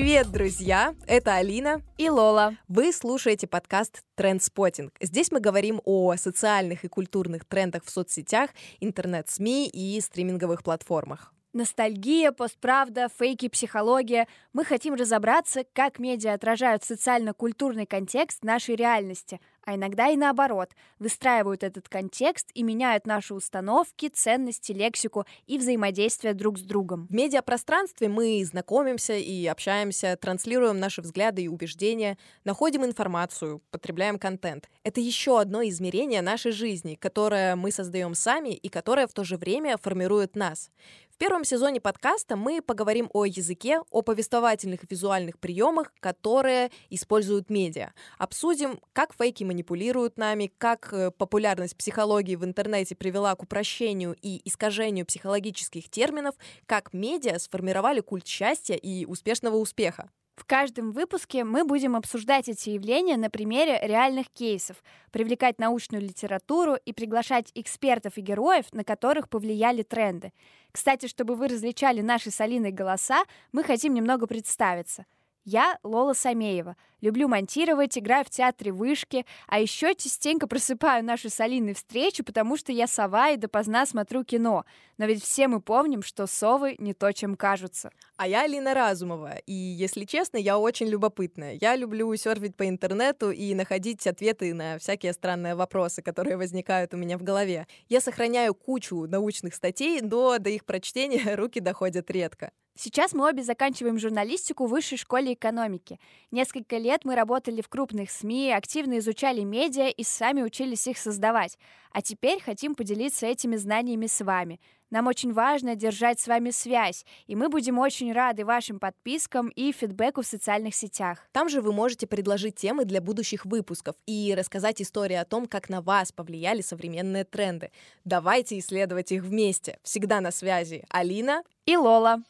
Привет, друзья! Это Алина и Лола. Вы слушаете подкаст «Трендспотинг». Здесь мы говорим о социальных и культурных трендах в соцсетях, интернет-СМИ и стриминговых платформах. Ностальгия, постправда, фейки, психология. Мы хотим разобраться, как медиа отражают социально-культурный контекст нашей реальности, а иногда и наоборот, выстраивают этот контекст и меняют наши установки, ценности, лексику и взаимодействие друг с другом. В медиапространстве мы знакомимся и общаемся, транслируем наши взгляды и убеждения, находим информацию, потребляем контент. Это еще одно измерение нашей жизни, которое мы создаем сами и которое в то же время формирует нас. В первом сезоне подкаста мы поговорим о языке, о повествовательных и визуальных приемах, которые используют медиа. Обсудим, как фейки манипулируют нами, как популярность психологии в интернете привела к упрощению и искажению психологических терминов, как медиа сформировали культ счастья и успешного успеха. В каждом выпуске мы будем обсуждать эти явления на примере реальных кейсов, привлекать научную литературу и приглашать экспертов и героев, на которых повлияли тренды. Кстати, чтобы вы различали наши с Алиной голоса, мы хотим немного представиться. Я Лола Самеева. Люблю монтировать, играю в театре вышки, а еще частенько просыпаю наши с Алиной встречи, потому что я сова и допоздна смотрю кино. Но ведь все мы помним, что совы не то, чем кажутся. А я Алина Разумова, и, если честно, я очень любопытная. Я люблю серфить по интернету и находить ответы на всякие странные вопросы, которые возникают у меня в голове. Я сохраняю кучу научных статей, но до их прочтения руки доходят редко. Сейчас мы обе заканчиваем журналистику в Высшей школе экономики. Несколько лет мы работали в крупных СМИ, активно изучали медиа и сами учились их создавать. А теперь хотим поделиться этими знаниями с вами. Нам очень важно держать с вами связь, и мы будем очень рады вашим подпискам и фидбэку в социальных сетях. Там же вы можете предложить темы для будущих выпусков и рассказать истории о том, как на вас повлияли современные тренды. Давайте исследовать их вместе. Всегда на связи Алина и Лола.